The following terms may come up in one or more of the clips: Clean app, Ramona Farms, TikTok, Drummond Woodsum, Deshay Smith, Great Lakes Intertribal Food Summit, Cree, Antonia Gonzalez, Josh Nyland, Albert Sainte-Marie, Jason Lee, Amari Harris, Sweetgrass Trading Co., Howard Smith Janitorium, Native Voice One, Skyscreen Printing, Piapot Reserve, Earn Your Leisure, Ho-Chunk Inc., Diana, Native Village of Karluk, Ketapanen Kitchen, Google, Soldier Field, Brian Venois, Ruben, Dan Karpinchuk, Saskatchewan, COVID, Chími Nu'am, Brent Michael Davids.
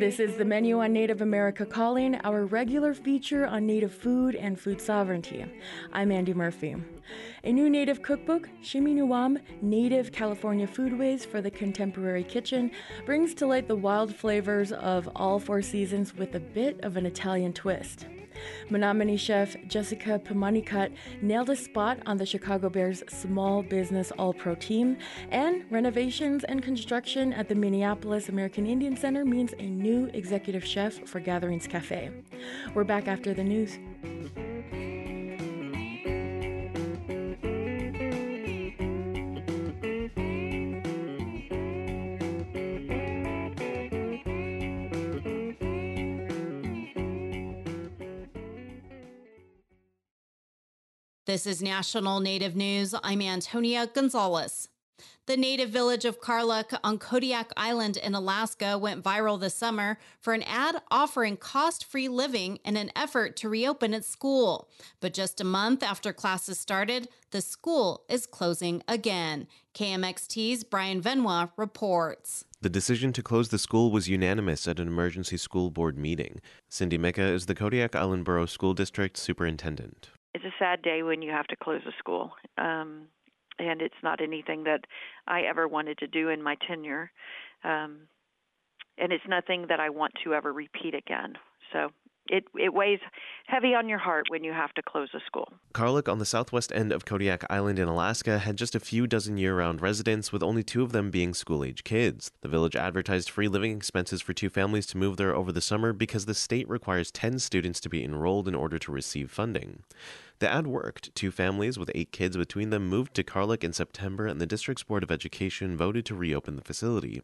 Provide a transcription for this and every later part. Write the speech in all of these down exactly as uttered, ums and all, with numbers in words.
This is The Menu on Native America Calling, our regular feature on Native food and food sovereignty. I'm Andi Murphy. A new Native cookbook, Chími Nu'am, Native California Foodways for the Contemporary Kitchen, brings to light the wild flavors of all four seasons with a bit of an Italian twist. Menominee chef Jessica Pamonicutt nailed a spot on the Chicago Bears' Small Business All-Pro team, and renovations and construction at the Minneapolis American Indian Center means a new executive chef for Gatherings Cafe. We're back after the news. This is National Native News. I'm Antonia Gonzalez. The Native Village of Karluk on Kodiak Island in Alaska went viral this summer for an ad offering cost-free living in an effort to reopen its school. But just a month after classes started, the school is closing again. K M X T's Brian Venois reports. The decision to close the school was unanimous at an emergency school board meeting. Cindy Mecca is the Kodiak Island Borough School District Superintendent. It's a sad day when you have to close a school, um, and it's not anything that I ever wanted to do in my tenure, um, and it's nothing that I want to ever repeat again. So it, it weighs heavy on your heart when you have to close a school. Karluk, on the southwest end of Kodiak Island in Alaska, had just a few dozen year-round residents, with only two of them being school-age kids. The village advertised free living expenses for two families to move there over the summer because the state requires ten students to be enrolled in order to receive funding. The ad worked. Two families with eight kids between them moved to Karluk in September, and the district's Board of Education voted to reopen the facility.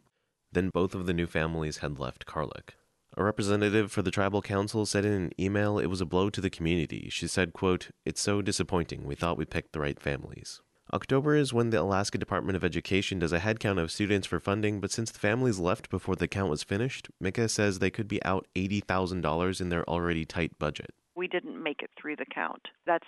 Then both of the new families had left Karluk. A representative for the tribal council said in an email it was a blow to the community. She said, quote, "It's so disappointing. We thought we picked the right families." October is when the Alaska Department of Education does a headcount of students for funding, but since the families left before the count was finished, Mika says they could be out eighty thousand dollars in their already tight budget. We didn't make it through the count. That's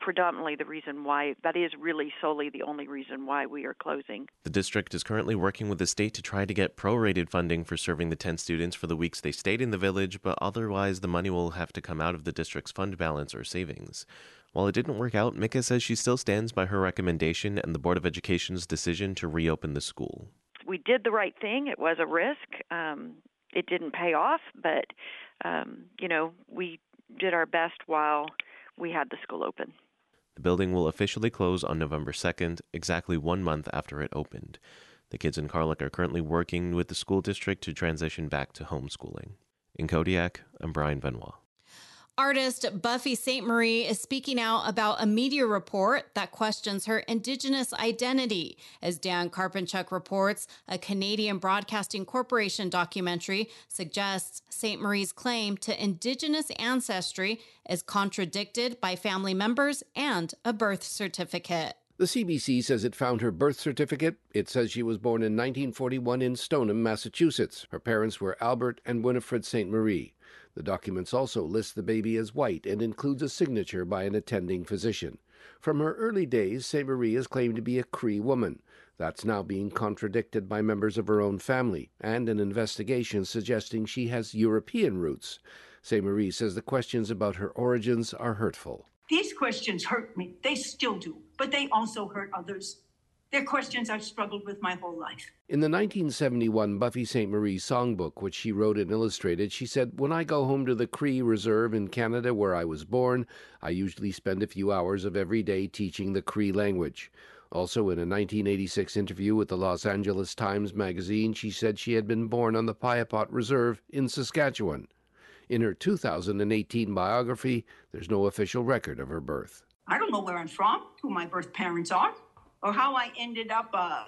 predominantly the reason why, that is really solely the only reason why we are closing. The district is currently working with the state to try to get prorated funding for serving the ten students for the weeks they stayed in the village, but otherwise the money will have to come out of the district's fund balance or savings. While it didn't work out, Mika says she still stands by her recommendation and the Board of Education's decision to reopen the school. We did the right thing. It was a risk. Um, it didn't pay off, but, um, you know, we did our best while we had the school open. The building will officially close on November second, exactly one month after it opened. The kids in Karluk are currently working with the school district to transition back to homeschooling. In Kodiak, I'm Brian Benoit. Artist Buffy Sainte-Marie is speaking out about a media report that questions her Indigenous identity. As Dan Karpinchuk reports, a Canadian Broadcasting Corporation documentary suggests Sainte-Marie's claim to Indigenous ancestry is contradicted by family members and a birth certificate. The C B C says it found her birth certificate. It says she was born in nineteen forty-one in Stoneham, Massachusetts. Her parents were Albert and Winifred Sainte-Marie. The documents also list the baby as white and includes a signature by an attending physician. From her early days, Sainte-Marie is claimed to be a Cree woman. That's now being contradicted by members of her own family, and an investigation suggesting she has European roots. Sainte-Marie says the questions about her origins are hurtful. These questions hurt me. They still do, but they also hurt others. They're questions I've struggled with my whole life. In the nineteen seventy-one Buffy Sainte-Marie songbook, which she wrote and illustrated, she said, "When I go home to the Cree Reserve in Canada, where I was born, I usually spend a few hours of every day teaching the Cree language." Also, in a nineteen eighty-six interview with the Los Angeles Times magazine, she said she had been born on the Piapot Reserve in Saskatchewan. In her two thousand eighteen biography, there's no official record of her birth. I don't know where I'm from, who my birth parents are, or how I ended up a,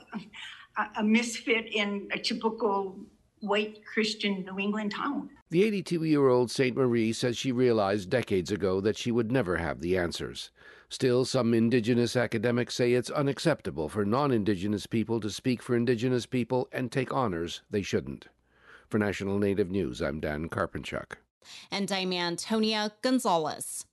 a misfit in a typical white Christian New England town. The eighty-two-year-old Sainte-Marie says she realized decades ago that she would never have the answers. Still, some Indigenous academics say it's unacceptable for non-Indigenous people to speak for Indigenous people and take honors they shouldn't. For National Native News, I'm Dan Karpinchuk. And I'm Antonia Gonzalez.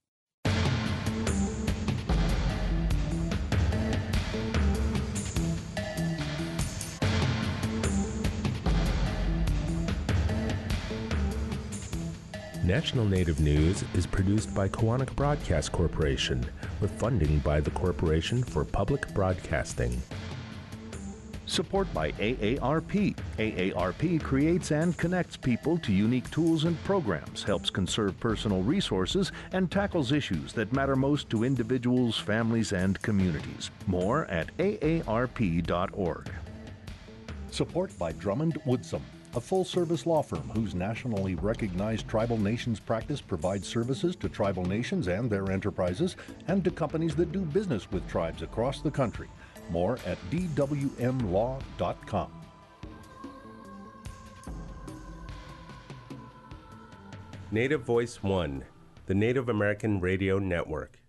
National Native News is produced by Koyukuk Broadcast Corporation, with funding by the Corporation for Public Broadcasting. Support by A A R P. A A R P creates and connects people to unique tools and programs, helps conserve personal resources, and tackles issues that matter most to individuals, families, and communities. More at A A R P dot org. Support by Drummond Woodsum, a full-service law firm whose nationally recognized tribal nations practice provides services to tribal nations and their enterprises and to companies that do business with tribes across the country. More at D W M law dot com. Native Voice One, the Native American Radio Network.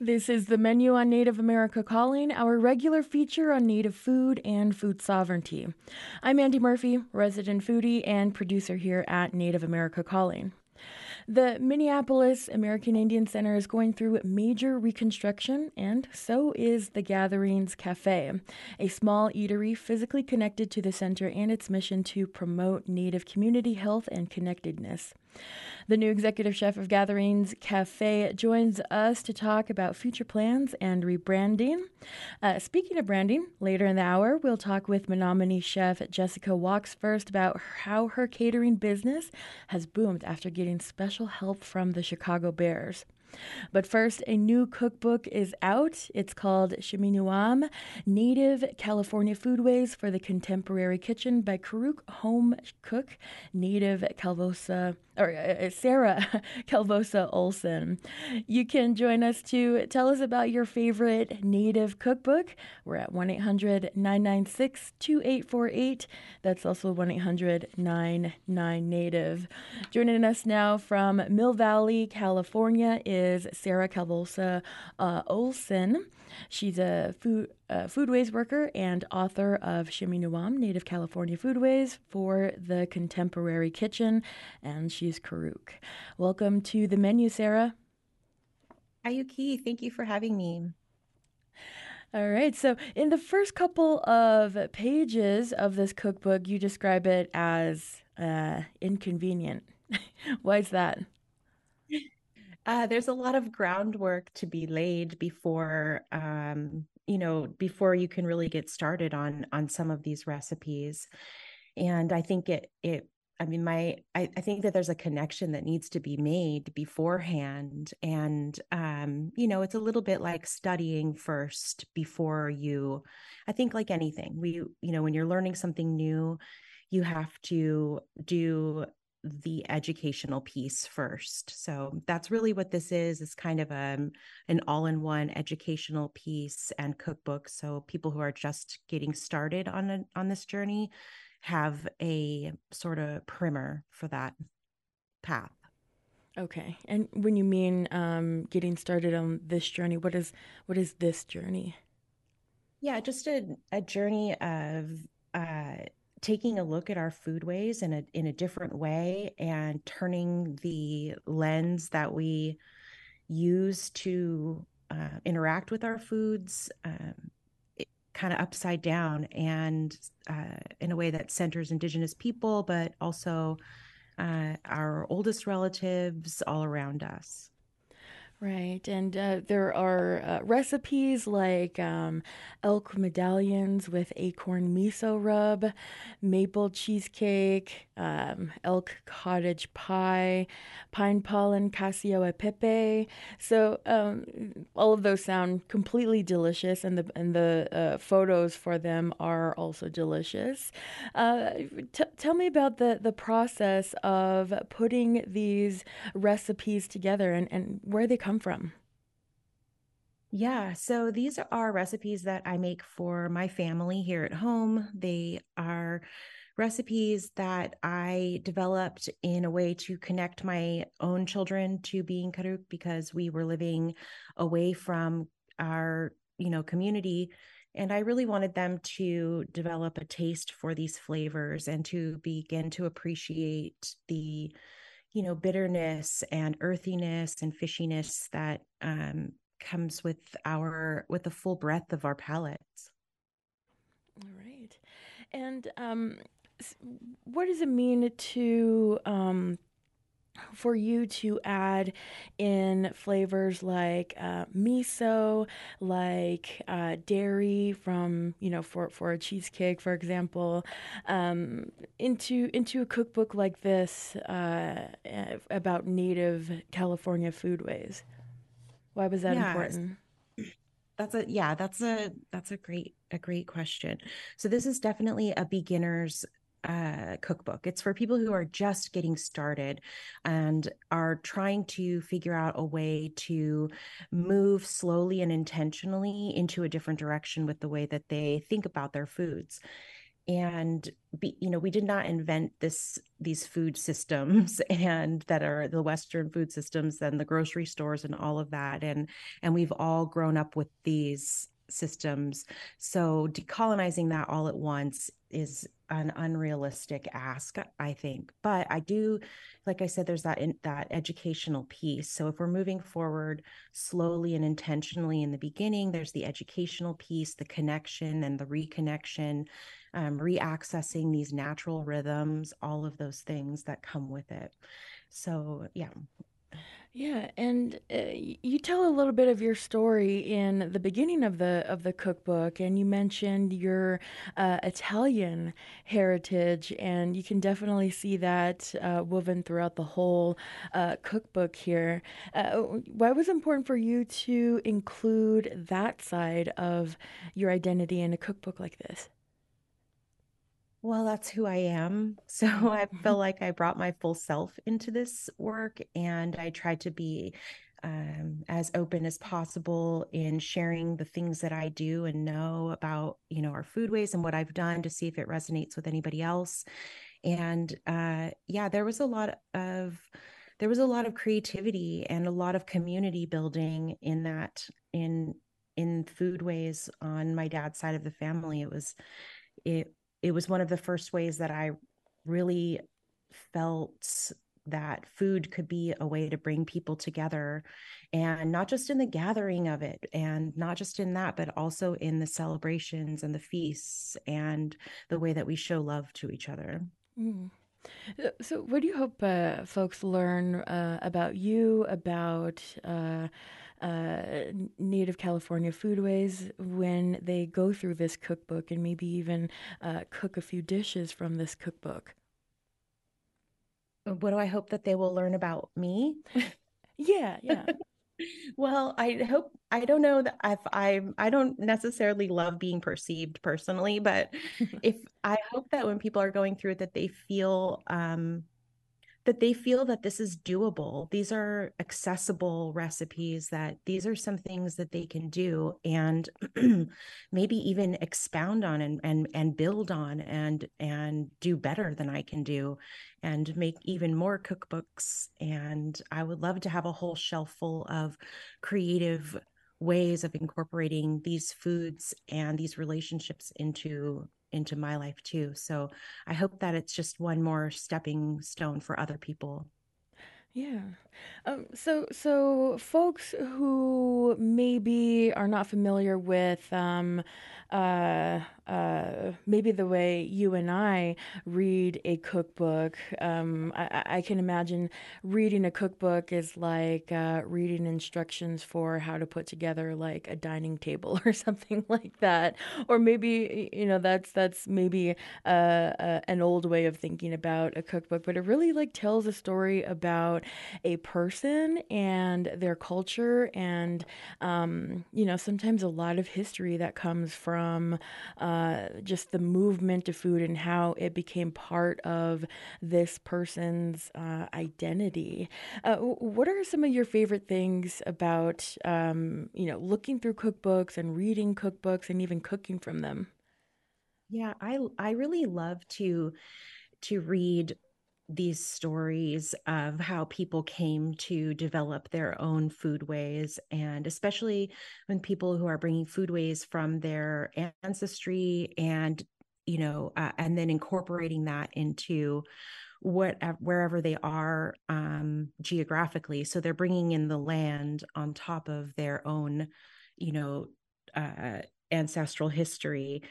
This is The Menu on Native America Calling, our regular feature on Native food and food sovereignty. I'm Andi Murphy, resident foodie and producer here at Native America Calling. The Minneapolis American Indian Center is going through major reconstruction, and so is the Gatherings Cafe, a small eatery physically connected to the center and its mission to promote Native community health and connectedness. The new executive chef of Gatherings Cafe joins us to talk about future plans and rebranding. Uh, speaking of branding, later in the hour, we'll talk with Menominee chef Jessica Walksfirst about how her catering business has boomed after getting special help from the Chicago Bears. But first, a new cookbook is out. It's called Chími Nu'am, Native California Foodways for the Contemporary Kitchen by Karuk Home Cook, Native Calvosa, or uh, Sara Calvosa Olson. You can join us to tell us about your favorite Native cookbook. We're at one eight hundred nine nine six two eight four eight. That's also one eight hundred nine nine Native. Joining us now from Mill Valley, California is is Sara Calvosa uh, Olson. She's a food uh, foodways worker and author of Chími Nu'am, Native California Foodways for the Contemporary Kitchen, and she's Karuk. Welcome to The Menu, Sara. Ayuki, thank you for having me. All right, so in the first couple of pages of this cookbook, you describe it as uh, inconvenient. Why is that? Uh, there's a lot of groundwork to be laid before, um, you know, before you can really get started on on some of these recipes. And I think it, it I mean, my, I, I think that there's a connection that needs to be made beforehand. And, um, you know, it's a little bit like studying first before you, I think like anything, we, you know, when you're learning something new, you have to do the educational piece first. So that's really what this is. It's kind of um, an all-in-one educational piece and cookbook. So people who are just getting started on a, on this journey have a sort of primer for that path. Okay. And when you mean um, getting started on this journey, what is what is this journey? Yeah, just a, a journey of uh, taking a look at our foodways in a in a different way and turning the lens that we use to uh, interact with our foods um, kind of upside down and uh, in a way that centers Indigenous people, but also uh, our oldest relatives all around us. Right. And uh, there are uh, recipes like um, elk medallions with acorn miso rub, maple cheesecake, um, elk cottage pie, pine pollen cassio e pepe. So um, all of those sound completely delicious, and the and the uh, photos for them are also delicious. Uh, t- tell me about the, the process of putting these recipes together and, and where they come from. Yeah, so these are recipes that I make for my family here at home. They are recipes that I developed in a way to connect my own children to being Karuk, because we were living away from our, you know, community, and I really wanted them to develop a taste for these flavors and to begin to appreciate the you know, bitterness and earthiness and fishiness that um, comes with our, with the full breadth of our palates. All right. And um, what does it mean to um, for you to add in flavors like uh, miso, like uh, dairy from, you know, for, for a cheesecake, for example, um, into into a cookbook like this uh, about Native California foodways? Why was that yeah, important? That's a yeah, that's a that's a great a great question. So this is definitely a beginner's Uh, cookbook. It's for people who are just getting started and are trying to figure out a way to move slowly and intentionally into a different direction with the way that they think about their foods. And be, you know, we did not invent this these food systems and that are the Western food systems and the grocery stores and all of that. And and we've all grown up with these systems. So decolonizing that all at once is an unrealistic ask, I think. But I do, like I said, there's that in, that educational piece. So if we're moving forward slowly and intentionally in the beginning, there's the educational piece, the connection and the reconnection, um, reaccessing these natural rhythms, all of those things that come with it. So yeah. Yeah, and uh, you tell a little bit of your story in the beginning of the of the cookbook, and you mentioned your uh, Italian heritage, and you can definitely see that uh, woven throughout the whole uh, cookbook here. Uh, why was it important for you to include that side of your identity in a cookbook like this? Well, that's who I am. So I feel like I brought my full self into this work, and I tried to be um, as open as possible in sharing the things that I do and know about, you know, our foodways and what I've done to see if it resonates with anybody else. And uh, yeah, there was a lot of there was a lot of creativity and a lot of community building in that in in foodways on my dad's side of the family. It was it. It was one of the first ways that I really felt that food could be a way to bring people together, and not just in the gathering of it and not just in that, but also in the celebrations and the feasts and the way that we show love to each other. Mm. So what do you hope uh, folks learn uh, about you, about uh, uh, Native California foodways when they go through this cookbook and maybe even uh, cook a few dishes from this cookbook? What do I hope that they will learn about me? Yeah, yeah. Well, I hope, I don't know that if I, I don't necessarily love being perceived personally, but if I hope that when people are going through it, that they feel, um, that they feel that this is doable. These are accessible recipes, that these are some things that they can do and maybe even expound on and, and, and build on and, and do better than I can do and make even more cookbooks. And I would love to have a whole shelf full of creative ways of incorporating these foods and these relationships into into my life too. So I hope that it's just one more stepping stone for other people. Yeah. Um, so, so folks who maybe are not familiar with um, uh, uh, maybe the way you and I read a cookbook, um, I, I can imagine reading a cookbook is like uh, reading instructions for how to put together like a dining table or something like that. Or maybe, you know, that's that's maybe uh, uh, an old way of thinking about a cookbook, but it really like tells a story about a person and their culture and, um, you know, sometimes a lot of history that comes from uh, just the movement of food and how it became part of this person's uh, identity. Uh, what are some of your favorite things about, um, you know, looking through cookbooks and reading cookbooks and even cooking from them? Yeah, I, I really love to, to read these stories of how people came to develop their own foodways, and especially when people who are bringing foodways from their ancestry and, you know, uh, and then incorporating that into what, wherever they are um, geographically. So they're bringing in the land on top of their own, you know, uh, ancestral history.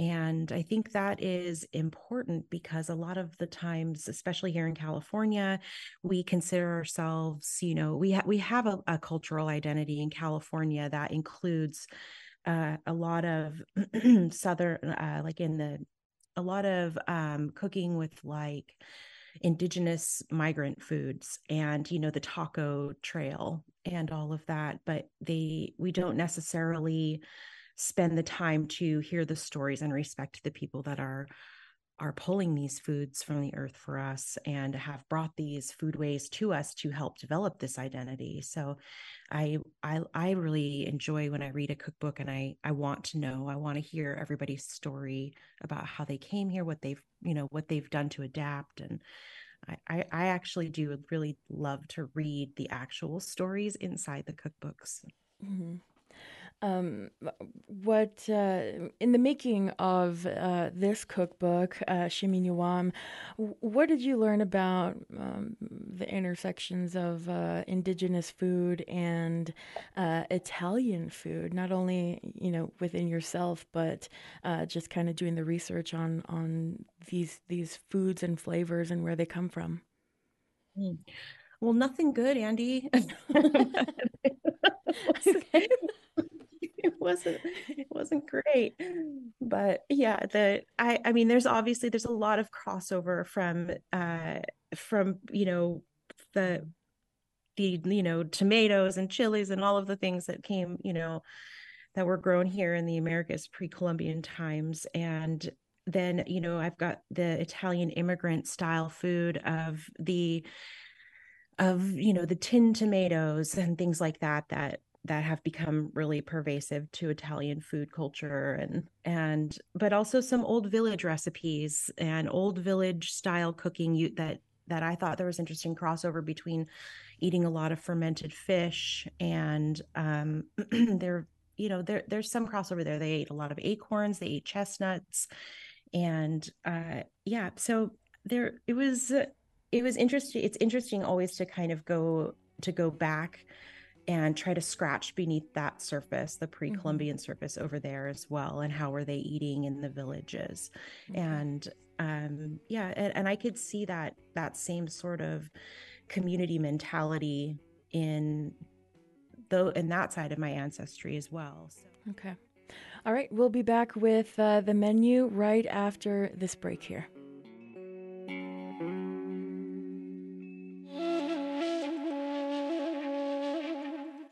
And I think that is important because a lot of the times, especially here in California, we consider ourselves, you know, we, ha- we have a, a cultural identity in California that includes uh, a lot of Southern, uh, like in the, a lot of um, cooking with like indigenous migrant foods and, you know, the taco trail and all of that. But they, we don't necessarily spend the time to hear the stories and respect the people that are are pulling these foods from the earth for us and have brought these foodways to us to help develop this identity. So I I, I really enjoy when I read a cookbook, and I, I want to know, I want to hear everybody's story about how they came here, what they've, you know, what they've done to adapt. And I, I actually do really love to read the actual stories inside the cookbooks. Mm-hmm. Um, what, uh, in the making of, uh, this cookbook, uh, Chími Nu'am, what did you learn about, um, the intersections of, uh, indigenous food and, uh, Italian food, not only, you know, within yourself, but, uh, just kind of doing the research on, on these, these foods and flavors and where they come from? Well, nothing good, Andi. Okay. It wasn't, it wasn't great, but yeah, the, I, I mean, there's obviously, there's a lot of crossover from, uh, from, you know, the, the, you know, tomatoes and chilies and all of the things that came, you know, that were grown here in the Americas pre-Columbian times. And then, you know, I've got the Italian immigrant style food of the, of, you know, the tin tomatoes and things like that, that, that have become really pervasive to Italian food culture, and, and, but also some old village recipes and old village style cooking that, that I thought there was interesting crossover between eating a lot of fermented fish and, um, there, you know, there, there's some crossover there. They ate a lot of acorns, they ate chestnuts, and, uh, yeah, so there, it was, it was interesting. It's interesting always to kind of go, to go back and try to scratch beneath that surface, the pre-Columbian mm-hmm. surface over there as well, and how were they eating in the villages. Mm-hmm. And um, yeah, and, and I could see that that same sort of community mentality in, the, in that side of my ancestry as well. So. Okay. All right, we'll be back with uh, the menu right after this break here.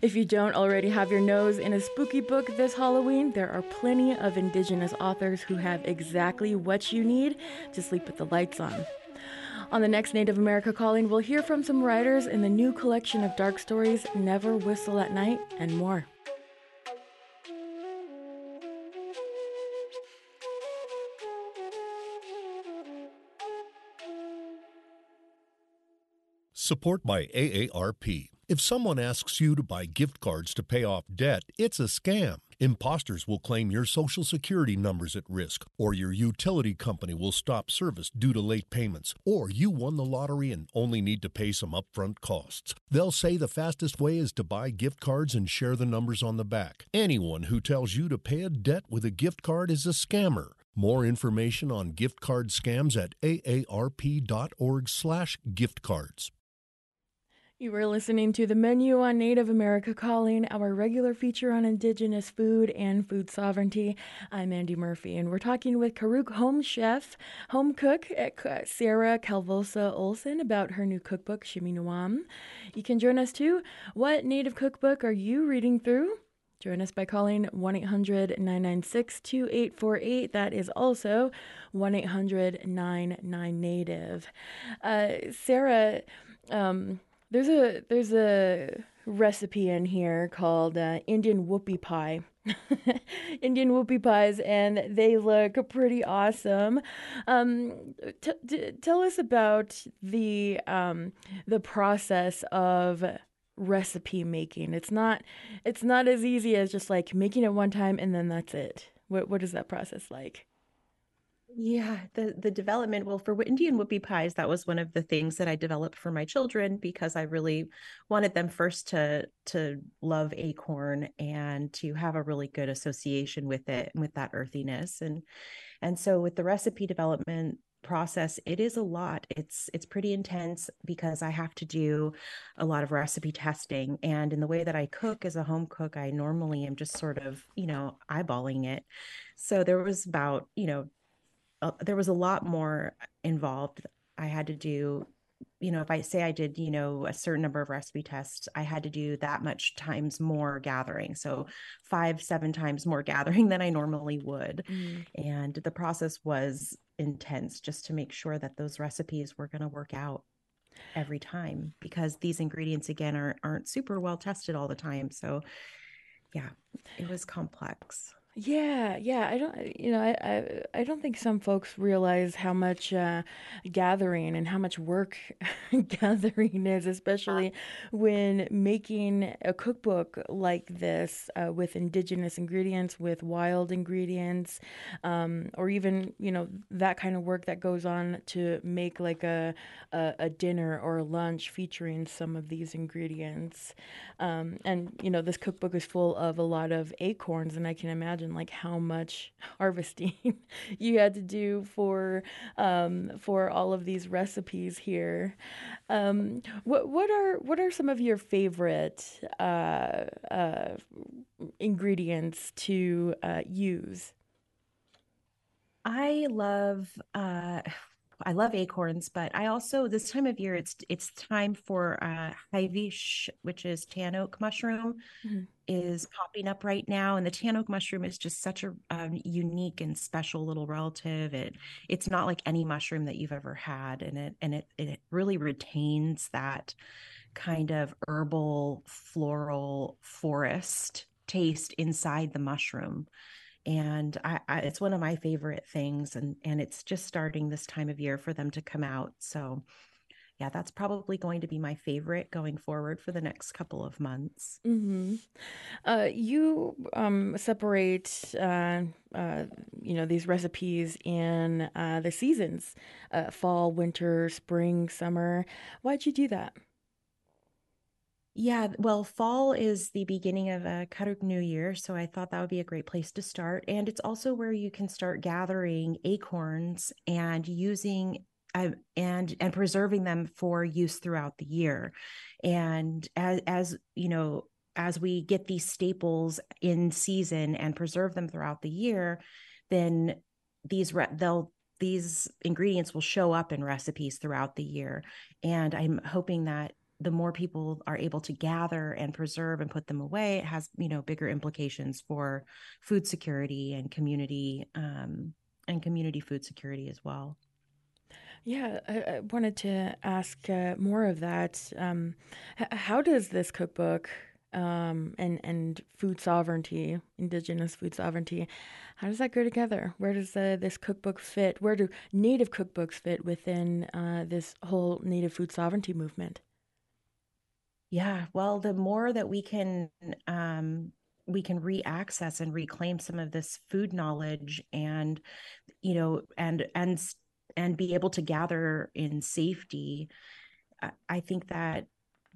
If you don't already have your nose in a spooky book this Halloween, there are plenty of Indigenous authors who have exactly what you need to sleep with the lights on. On the next Native America Calling, we'll hear from some writers in the new collection of dark stories, Never Whistle at Night, and more. Support by A A R P. If someone asks you to buy gift cards to pay off debt, it's a scam. Imposters will claim your Social Security number's at risk, or your utility company will stop service due to late payments, or you won the lottery and only need to pay some upfront costs. They'll say the fastest way is to buy gift cards and share the numbers on the back. Anyone who tells you to pay a debt with a gift card is a scammer. More information on gift card scams at A A R P dot org slash gift cards. You are listening to The Menu on Native America Calling, our regular feature on Indigenous food and food sovereignty. I'm Andi Murphy, and we're talking with Karuk home chef, home cook at Sara Calvosa Olson about her new cookbook, Chími Nu'am. You can join us too. What Native cookbook are you reading through? Join us by calling one eight hundred nine nine six two eight four eight. That is also one eight hundred nine nine Native. Uh, Sara, um, there's a there's a recipe in here called uh, Indian whoopie pie. Indian whoopie pies, and they look pretty awesome. Um, t- t- tell us about the um, the process of recipe making. It's not it's not as easy as just like making it one time and then that's it. What what is that process like? Yeah, the the development, well, for Indian whoopie pies, that was one of the things that I developed for my children, because I really wanted them first to to love acorn and to have a really good association with it, with that earthiness. And and so with the recipe development process, it is a lot. It's it's pretty intense because I have to do a lot of recipe testing. And in the way that I cook as a home cook, I normally am just sort of, you know, eyeballing it. So there was about, you know, Uh, there was a lot more involved. I had to do, you know, if I say I did, you know, a certain number of recipe tests, I had to do that much times more gathering. So five, seven times more gathering than I normally would. Mm. And the process was intense just to make sure that those recipes were going to work out every time, because these ingredients, again, are, aren't super well tested all the time. So yeah, it was complex. Yeah, yeah. I don't, you know, I, I, I don't think some folks realize how much uh, gathering and how much work gathering is, especially when making a cookbook like this uh, with indigenous ingredients, with wild ingredients, um, or even, you know, that kind of work that goes on to make like a a, a dinner or a lunch featuring some of these ingredients. Um, and, you know, this cookbook is full of a lot of acorns, and I can imagine like how much harvesting you had to do for um, for all of these recipes here. Um, what what are what are some of your favorite uh, uh, ingredients to uh, use? I love uh, I love acorns, but I also, this time of year, it's it's time for uh, haivish, which is tan oak mushroom. Mm-hmm. Is popping up right now, and the tan oak mushroom is just such a um, unique and special little relative. It it's not like any mushroom that you've ever had, and it and it it really retains that kind of herbal, floral, forest taste inside the mushroom. And I, I it's one of my favorite things, and and it's just starting this time of year for them to come out. So yeah, that's probably going to be my favorite going forward for the next couple of months. Mm-hmm. Uh, you um, separate, uh, uh, you know, these recipes in uh, the seasons, uh, fall, winter, spring, summer. Why'd you do that? Yeah, well, fall is the beginning of a Karuk New Year, so I thought that would be a great place to start. And it's also where you can start gathering acorns and using Uh, and and preserving them for use throughout the year. And as, as you know, as we get these staples in season and preserve them throughout the year, then these re- they'll these ingredients will show up in recipes throughout the year. And I'm hoping that the more people are able to gather and preserve and put them away, it has, you know, bigger implications for food security and community um, and community food security as well. Yeah, I, I wanted to ask uh, more of that. Um, h- how does this cookbook um, and and food sovereignty, indigenous food sovereignty, how does that go together? Where does uh, this cookbook fit? Where do Native cookbooks fit within uh, this whole Native food sovereignty movement? Yeah, well, the more that we can um, we can re-access and reclaim some of this food knowledge, and you know, and and. St- and be able to gather in safety, I think that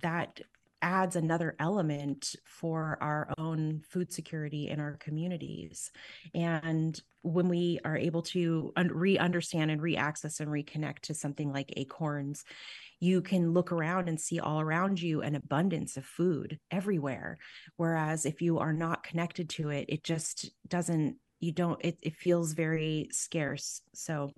that adds another element for our own food security in our communities. And when we are able to re-understand and re-access and reconnect to something like acorns, you can look around and see all around you an abundance of food everywhere. Whereas if you are not connected to it, it just doesn't, you don't, it, it feels very scarce. So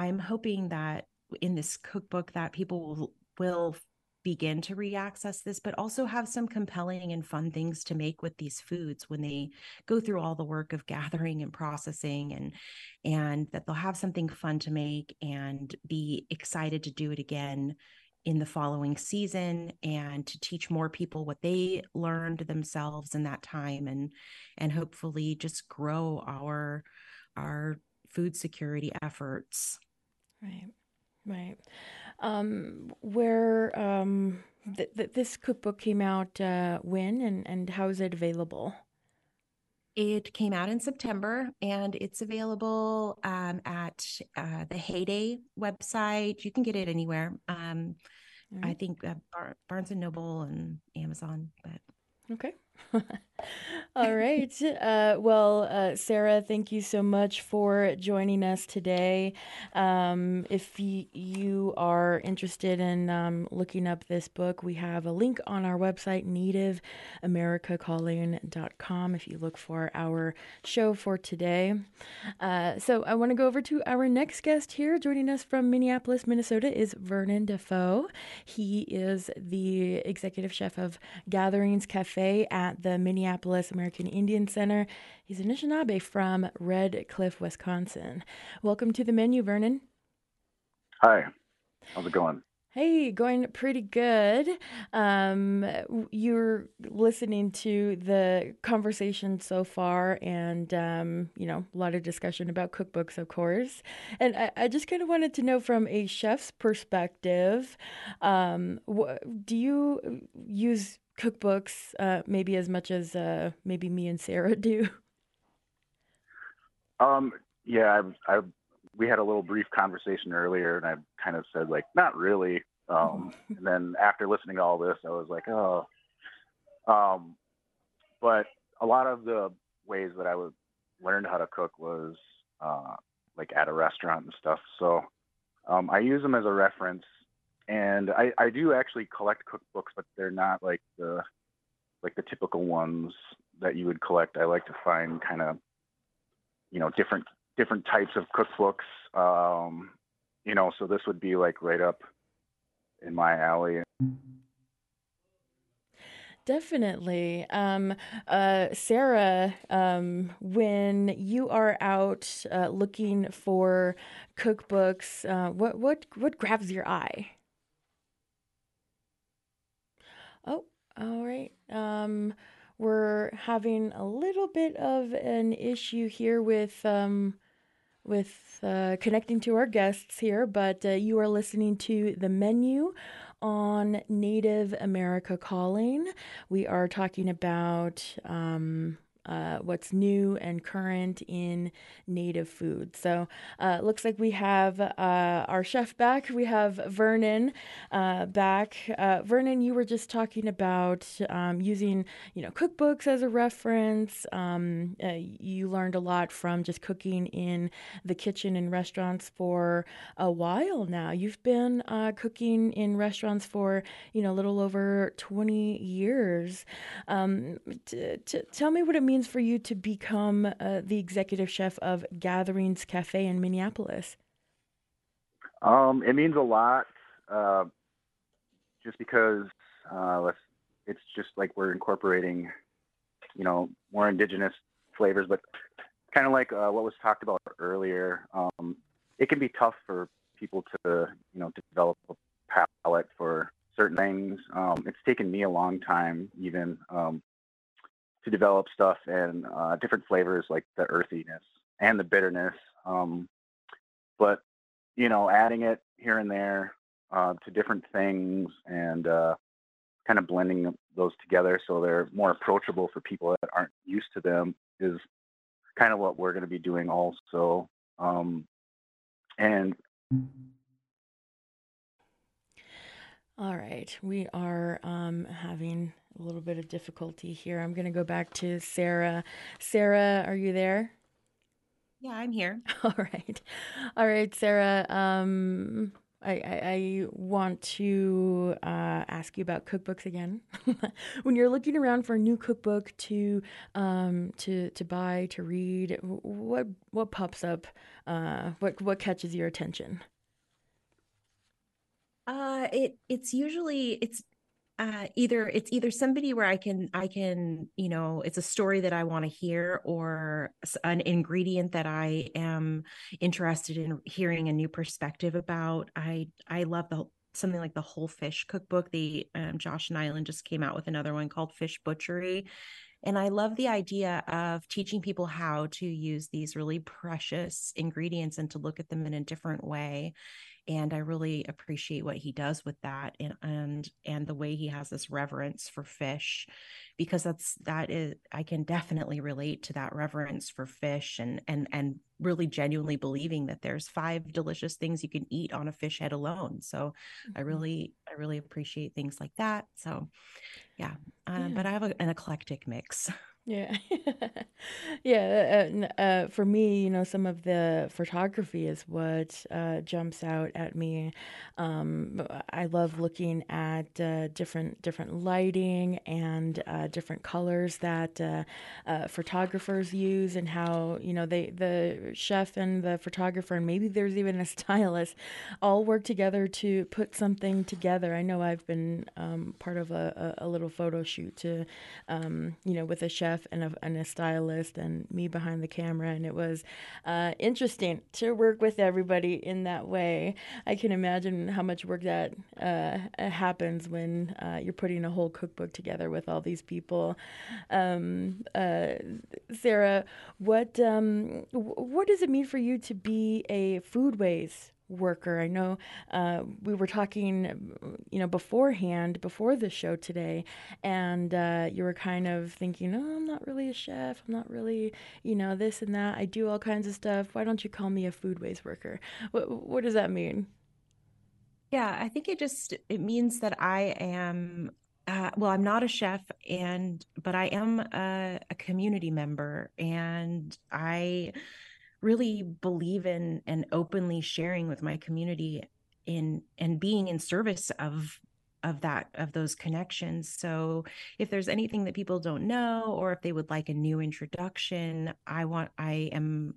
I'm hoping that in this cookbook that people will, will begin to reaccess this, but also have some compelling and fun things to make with these foods when they go through all the work of gathering and processing, and and that they'll have something fun to make and be excited to do it again in the following season, and to teach more people what they learned themselves in that time, and and hopefully just grow our our food security efforts. Right, right. Um, where um, th- th- this cookbook came out uh, when, and, and how is it available? It came out in September, and it's available um, at uh, the Heyday website. You can get it anywhere. Um, right. I think uh, Bar- Barnes and Noble and Amazon. But okay. All right. Uh, well, uh, Sara, thank you so much for joining us today. Um, if y- you are interested in um, looking up this book, we have a link on our website, native america calling dot com, if you look for our show for today. Uh, so I want to go over to our next guest here. Joining us from Minneapolis, Minnesota is Vernon DeFoe. He is the executive chef of Gatherings Cafe at At the Minneapolis American Indian Center. He's an Anishinaabe from Red Cliff, Wisconsin. Welcome to The Menu, Vernon. Hi. How's it going? Hey, going pretty good. Um, you're listening to the conversation so far, and um, you know, a lot of discussion about cookbooks, of course. And I, I just kind of wanted to know, from a chef's perspective, um, wh- do you use cookbooks uh, maybe as much as uh, maybe me and Sara do? Um, yeah, I, I, we had a little brief conversation earlier, and I kind of said, like, not really. Um, and then after listening to all this, I was like, oh. Um, but a lot of the ways that I would learn how to cook was uh, like at a restaurant and stuff. So um, I use them as a reference. And I, I do actually collect cookbooks, but they're not like the like the typical ones that you would collect. I like to find kind of, you know, different different types of cookbooks. Um, you know, so this would be like right up in my alley. Definitely. Um, uh, Sara, um, when you are out uh, looking for cookbooks, uh, what what what grabs your eye? Oh, all right. Um, we're having a little bit of an issue here with um, with uh, connecting to our guests here, but uh, you are listening to The Menu on Native America Calling. We are talking about um, uh, what's new and current in Native food. So it uh, looks like we have uh, our chef back. We have Vernon uh, back. Uh, Vernon, you were just talking about um, using, you know, cookbooks as a reference. Um, uh, you learned a lot from just cooking in the kitchen in restaurants for a while now. You've been uh, cooking in restaurants for, you know, a little over twenty years. Um, t- t- tell me what it means for you to become uh, the executive chef of Gatherings Cafe in Minneapolis. Um, it means a lot, uh, just because uh, it's just like we're incorporating, you know, more indigenous flavors, but kind of like uh, what was talked about earlier. Um, it can be tough for people to, you know, develop a palate for certain things. Um, it's taken me a long time, even. Um, to develop stuff and uh, different flavors, like the earthiness and the bitterness. Um, but, you know, adding it here and there uh, to different things, and uh, kind of blending those together so they're more approachable for people that aren't used to them, is kind of what we're going to be doing also. Um, and all right, we are um, having a little bit of difficulty here. I'm going to go back to Sara. Sara, are you there? Yeah, I'm here. All right. All right, Sara. Um, I, I, I want to uh, ask you about cookbooks again. When you're looking around for a new cookbook to um, to to buy, to read, what what pops up? Uh, what what catches your attention? Uh, it it's usually it's. Uh, either it's either somebody where I can, I can, you know, it's a story that I want to hear, or an ingredient that I am interested in hearing a new perspective about. I, I love the something like the Whole Fish cookbook. The um, Josh Nyland just came out with another one called Fish Butchery. And I love the idea of teaching people how to use these really precious ingredients and to look at them in a different way. And I really appreciate what he does with that, and and and the way he has this reverence for fish, because that's that is I can definitely relate to that reverence for fish, and and and really genuinely believing that there's five delicious things you can eat on a fish head alone. So mm-hmm. I really I really appreciate things like that. So yeah, uh, yeah. But I have a, an eclectic mix. Yeah. yeah. Uh, uh, for me, you know, some of the photography is what uh, jumps out at me. Um, I love looking at uh, different different lighting and uh, different colors that uh, uh, photographers use, and how, you know, they the chef and the photographer, and maybe there's even a stylist, all work together to put something together. I know I've been um, part of a, a little photo shoot to, um, you know, with a chef And a, and a stylist and me behind the camera, and it was uh, interesting to work with everybody in that way. I can imagine how much work that uh, happens when uh, you're putting a whole cookbook together with all these people. Um, uh, Sara, what um, what does it mean for you to be a foodways worker? I know uh, we were talking, you know, beforehand, before the show today, and uh, you were kind of thinking, oh, I'm not really a chef. I'm not really, you know, this and that. I do all kinds of stuff. Why don't you call me a foodways worker? What, what does that mean? Yeah, I think it just, it means that I am, uh, well, I'm not a chef, and, but I am a, a community member, and I really believe in and openly sharing with my community in and being in service of of that of those connections. So if there's anything that people don't know, or if they would like a new introduction, I want I am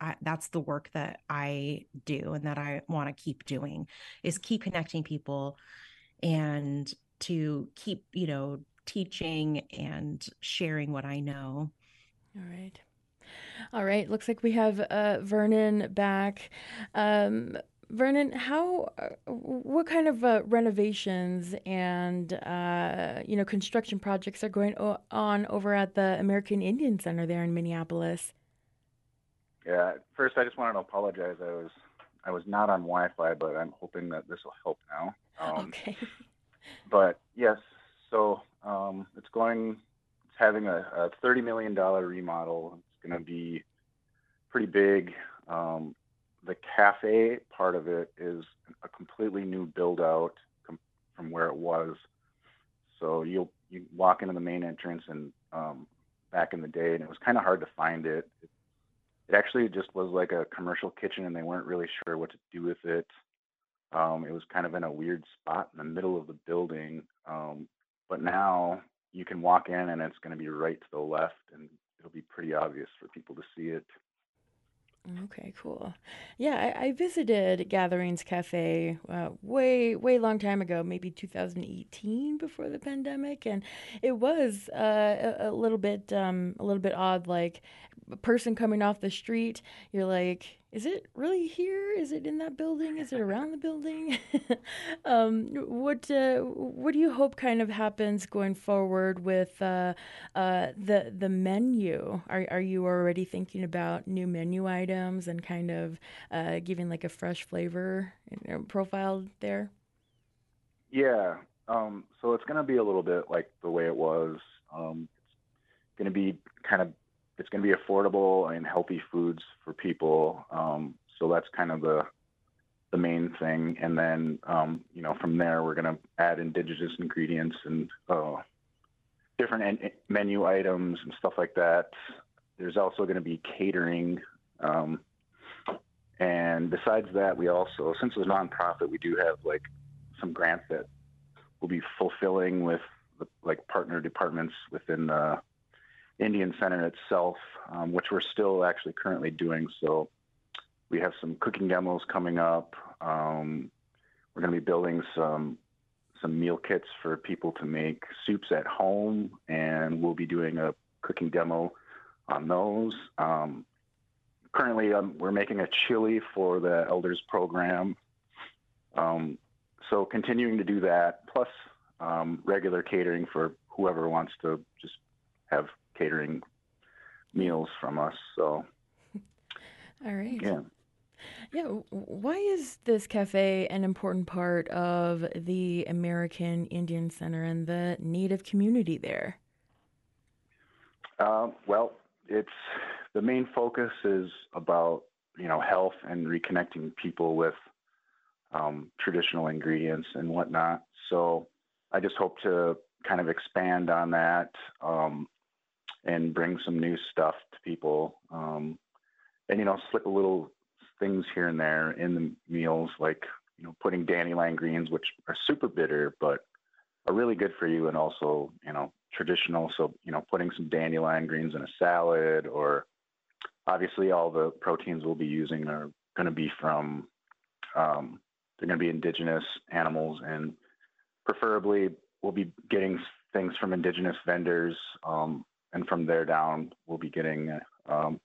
I, that's the work that I do, and that I want to keep doing, is keep connecting people, and to keep, you know, teaching and sharing what I know. All right. All right. Looks like we have uh, Vernon back. Um, Vernon, how, what kind of uh, renovations and uh, you know construction projects are going o- on over at the American Indian Center there in Minneapolis? Yeah. First, I just wanted to apologize. I was I was not on Wi-Fi, but I'm hoping that this will help now. Um, okay. But yes, so um, it's going. It's having a, a thirty million dollars remodel. Going to be pretty big. Um, the cafe part of it is a completely new build out com- from where it was. So you'll you walk into the main entrance, and um, back in the day, and it was kind of hard to find it. it. It actually just was like a commercial kitchen, and they weren't really sure what to do with it. Um, it was kind of in a weird spot in the middle of the building. Um, but now you can walk in, and it's going to be right to the left, and it'll be pretty obvious for people to see it. Okay, cool. Yeah, I, I visited Gatherings Cafe uh, way, way long time ago, maybe two thousand eighteen, before the pandemic, and it was uh, a, a little bit, um, a little bit odd. Like, a person coming off the street, you're like, is it really here? Is it in that building? Is it around the building? um, what uh, what do you hope kind of happens going forward with uh, uh, the the menu? Are are you already thinking about new menu items and kind of uh, giving like a fresh flavor profile there? Yeah. Um, so it's going to be a little bit like the way it was. Um, it's going to be kind of It's going to be affordable and healthy foods for people. Um, so that's kind of the the main thing. And then, um, you know, from there, we're going to add indigenous ingredients and uh, different en- menu items and stuff like that. There's also going to be catering. Um, and besides that, we also, since it's a nonprofit, we do have like some grants that we'll be fulfilling with the, like partner departments within the Indian Center itself, um, which we're still actually currently doing. So we have some cooking demos coming up. Um, we're going to be building some some meal kits for people to make soups at home, and we'll be doing a cooking demo on those. Um, currently, um, we're making a chili for the elders program. Um, so continuing to do that, plus um, regular catering for whoever wants to just have catering meals from us. So, all right. Yeah. Yeah, why is this cafe an important part of the American Indian Center and the Native community there? Uh, well, it's the main focus is about, you know, health and reconnecting people with um, traditional ingredients and whatnot. So I just hope to kind of expand on that um, and bring some new stuff to people um, and, you know, slip a little things here and there in the meals, like, you know, putting dandelion greens, which are super bitter, but are really good for you. And also, you know, traditional. So, you know, putting some dandelion greens in a salad, or obviously all the proteins we'll be using are going to be from, um, they're going to be indigenous animals, and preferably we'll be getting things from indigenous vendors. Um, and from there down, we'll be getting, um,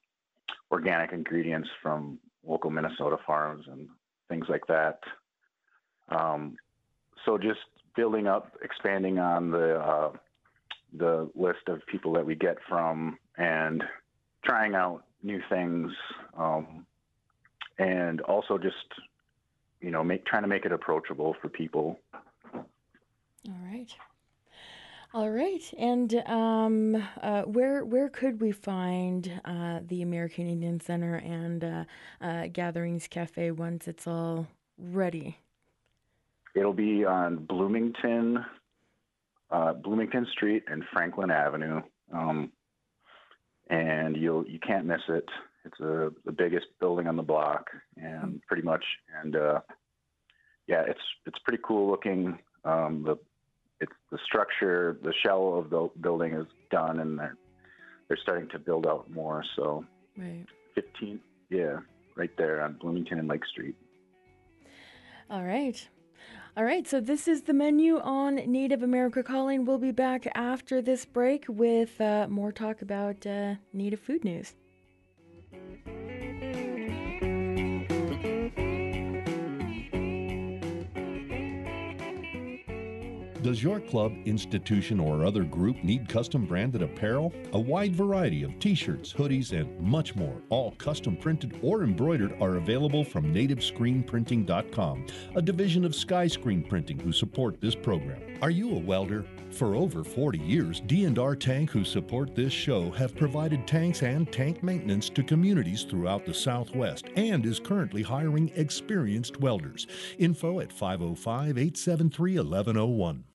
organic ingredients from local Minnesota farms and things like that. Um, so just building up, expanding on the uh, the list of people that we get from, and trying out new things, um, and also just, you know, make trying to make it approachable for people. All right. All right, and um, uh, where where could we find uh, the American Indian Center and uh, uh, Gatherings Cafe once it's all ready? It'll be on Bloomington, uh, Bloomington Street and Franklin Avenue, um, and you'll you can't miss it. It's a, the biggest building on the block, and pretty much, and uh, yeah, it's it's pretty cool looking. Um, the It's the structure, the shell of the building is done, and they're they're starting to build out more. So, right. fifteen, yeah, right there on Bloomington and Lake Street. All right. All right, so this is The Menu on Native America Calling. We'll be back after this break with uh, more talk about uh, Native food news. Does your club, institution, or other group need custom branded apparel? A wide variety of t-shirts, hoodies, and much more, all custom printed or embroidered, are available from native screen printing dot com, a division of Skyscreen Printing, who support this program. Are you a welder? For over forty years, D and R Tank, who support this show, have provided tanks and tank maintenance to communities throughout the Southwest, and is currently hiring experienced welders. Info at five oh five, eight seven three, one one oh one.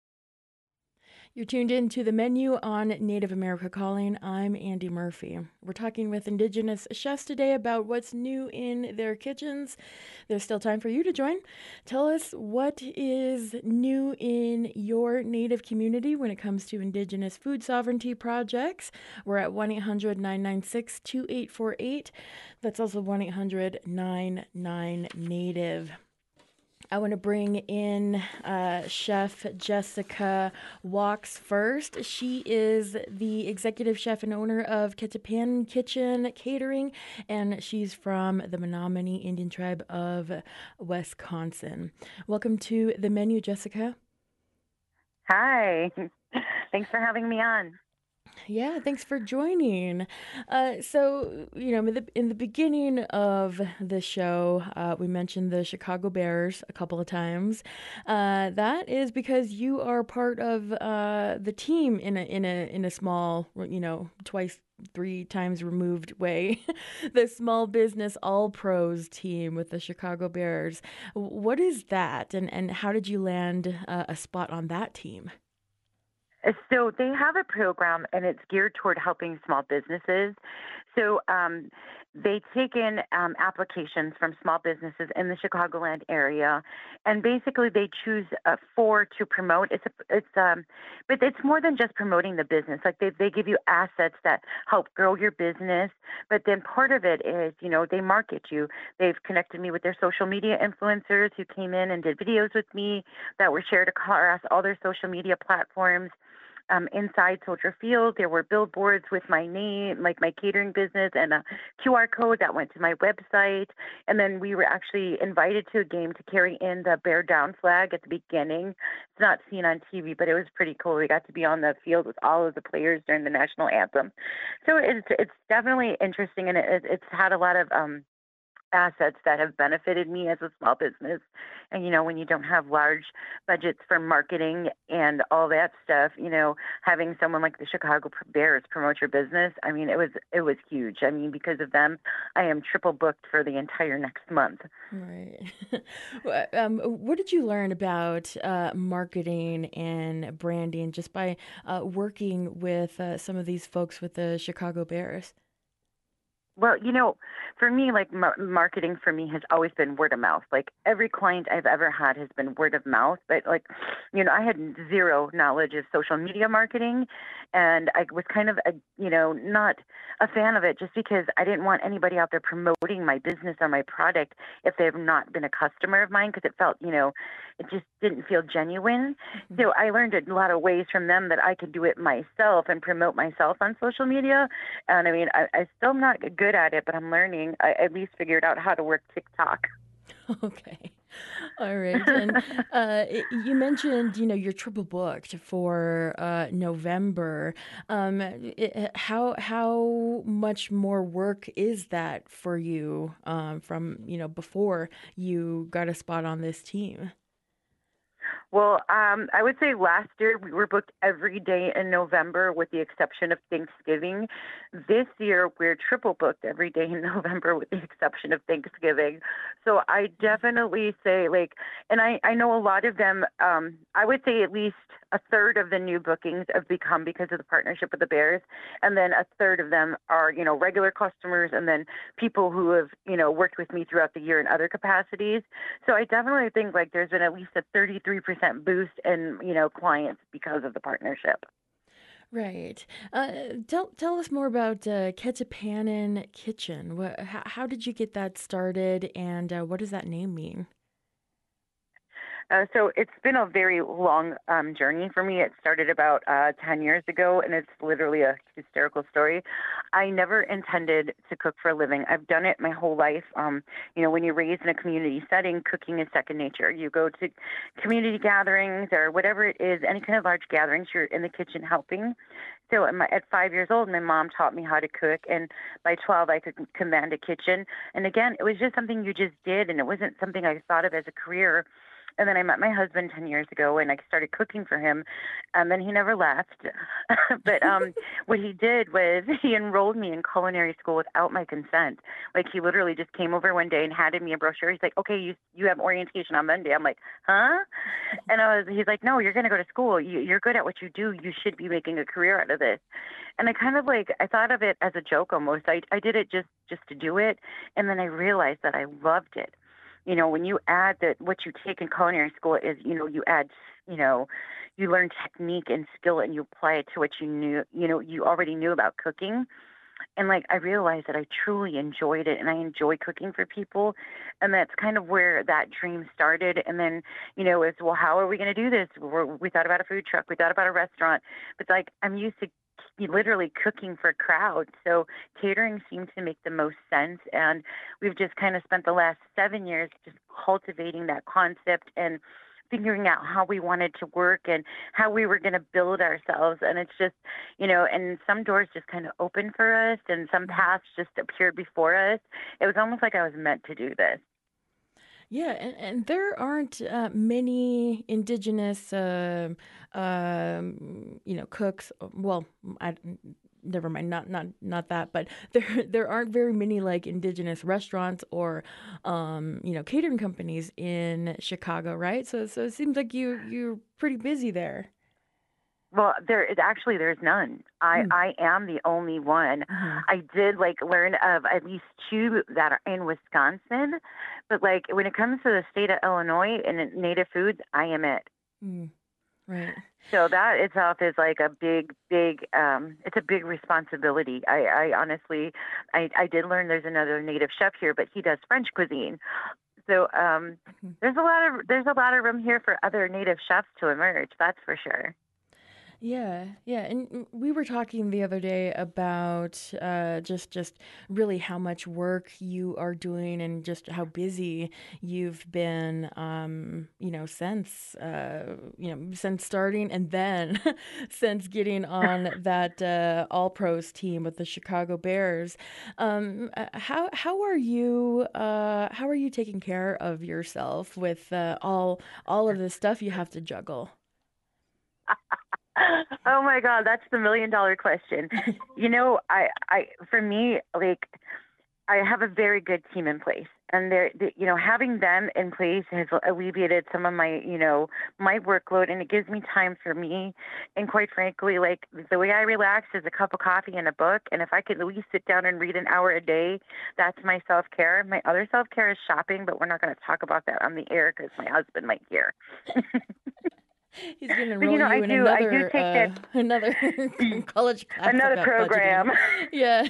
You're tuned in to The Menu on Native America Calling. I'm Andi Murphy. We're talking with Indigenous chefs today about what's new in their kitchens. There's still time for you to join. Tell us what is new in your Native community when it comes to Indigenous food sovereignty projects. We're at one eight hundred, nine nine six, two eight four eight. That's also one eight hundred, nine nine, Native. I want to bring in uh, Chef Jessica Walksfirst. She is the executive chef and owner of Ketapanen Kitchen Catering, and she's from the Menominee Indian Tribe of Wisconsin. Welcome to The Menu, Jessica. Hi. Thanks for having me on. Yeah, thanks for joining. Uh, so, you know, in the, in the beginning of the show, uh, we mentioned the Chicago Bears a couple of times. Uh, that is because you are part of uh, the team in a in a in a small, you know, twice. three times removed way, the Small Business All Pros team with the Chicago Bears. What is that, and and how did you land uh, a spot on that team? So they have a program, and it's geared toward helping small businesses. So um, they take in um, applications from small businesses in the Chicagoland area, and basically they choose uh, four to promote. It's a, it's um, but it's more than just promoting the business. Like they they give you assets that help grow your business, but then part of it is, you know, they market you. They've connected me with their social media influencers who came in and did videos with me that were shared across all their social media platforms. Um, inside Soldier Field, there were billboards with my name, like my catering business, and a Q R code that went to my website. And then we were actually invited to a game to carry in the Bear Down flag at the beginning. It's not seen on T V, but it was pretty cool. We got to be on the field with all of the players during the national anthem. So it's it's definitely interesting, and it, it's had a lot of um, assets that have benefited me as a small business. And, you know, when you don't have large budgets for marketing and all that stuff, you know, having someone like the Chicago Bears promote your business, I mean, it was, it was huge. I mean, because of them, I am triple booked for the entire next month. Right. um, what did you learn about uh, marketing and branding just by uh, working with uh, some of these folks with the Chicago Bears? Well, you know, for me, like mar- marketing for me has always been word of mouth. Like every client I've ever had has been word of mouth. But like, you know, I had zero knowledge of social media marketing, and I was kind of, a, you know, not a fan of it just because I didn't want anybody out there promoting my business or my product if they've not been a customer of mine, because it felt, you know, it just didn't feel genuine. Mm-hmm. So I learned a lot of ways from them that I could do it myself and promote myself on social media. And I mean, I, I still am not good at it, but I'm learning. I at least figured out how to work TikTok. Okay. All right. And uh, you mentioned, you know, you're triple booked for uh, November. Um, it, how how much more work is that for you um, from, you know, before you got a spot on this team? Well, um, I would say last year we were booked every day in November with the exception of Thanksgiving. This year we're triple booked every day in November with the exception of Thanksgiving. So I definitely say like, and I, I know a lot of them, um, I would say at least a third of the new bookings have become because of the partnership with the Bears. And then a third of them are, you know, regular customers and then people who have, you know, worked with me throughout the year in other capacities. So I definitely think like there's been at least a thirty-three percent boost in, you know, clients because of the partnership. Right. Uh, tell, tell us more about uh, Ketapanen Kitchen. What, how, how did you get that started and uh, what does that name mean? Uh, so it's been a very long um, journey for me. It started about uh, ten years ago, and it's literally a hysterical story. I never intended to cook for a living. I've done it my whole life. Um, you know, when you're raised in a community setting, cooking is second nature. You go to community gatherings or whatever it is, any kind of large gatherings, you're in the kitchen helping. So at five years old, my mom taught me how to cook, and by twelve, I could command a kitchen. And again, it was just something you just did, and it wasn't something I thought of as a career. And then I met my husband ten years ago, and I started cooking for him, and then he never left. But um, what he did was he enrolled me in culinary school without my consent. Like, he literally just came over one day and handed me a brochure. He's like, okay, you you have orientation on Monday. I'm like, huh? And I was, he's like, no, you're going to go to school. You, you're good at what you do. You should be making a career out of this. And I kind of, like, I thought of it as a joke almost. I, I did it just, just to do it, and then I realized that I loved it. You know, when you add that what you take in culinary school is, you know, you add, you know, you learn technique and skill and you apply it to what you knew, you know, you already knew about cooking. And like, I realized that I truly enjoyed it and I enjoy cooking for people. And that's kind of where that dream started. And then, you know, it's, well, how are we going to do this? We're, we thought about a food truck. We thought about a restaurant. But like, I'm used to literally cooking for a crowd. So catering seemed to make the most sense. And we've just kind of spent the last seven years just cultivating that concept and figuring out how we wanted to work and how we were going to build ourselves. And it's just, you know, and some doors just kind of opened for us and some paths just appeared before us. It was almost like I was meant to do this. Yeah, and, and there aren't uh, many indigenous, uh, um, you know, cooks. Well, I, never mind, not not not that. But there there aren't very many like indigenous restaurants or, um, you know, catering companies in Chicago, right? So so it seems like you you're pretty busy there. Well, there is actually, there's none. I, mm. I am the only one. Mm. I did like learn of at least two that are in Wisconsin, but like when it comes to the state of Illinois and Native foods, I am it. Mm. Right. So that itself is like a big, big, um, it's a big responsibility. I, I honestly, I, I did learn there's another Native chef here, but he does French cuisine. So um, mm-hmm. there's a lot of, there's a lot of room here for other Native chefs to emerge. That's for sure. Yeah, yeah, and we were talking the other day about uh, just just really how much work you are doing and just how busy you've been, um, you know, since uh, you know since starting and then since getting on that uh, All Pros team with the Chicago Bears. Um, how how are you uh, how are you taking care of yourself with uh, all all of the stuff you have to juggle? Oh my God, that's the million dollar question. You know, I, I, for me, like, I have a very good team in place, and they're, they, you know, having them in place has alleviated some of my, you know, my workload, and it gives me time for me. And quite frankly, like, the way I relax is a cup of coffee and a book. And if I could at least sit down and read an hour a day, that's my self-care. My other self-care is shopping, but we're not going to talk about that on the air because my husband might hear. He's going to enroll you, know, you in do, another, uh, another college class. Another program. Budgeting. Yeah.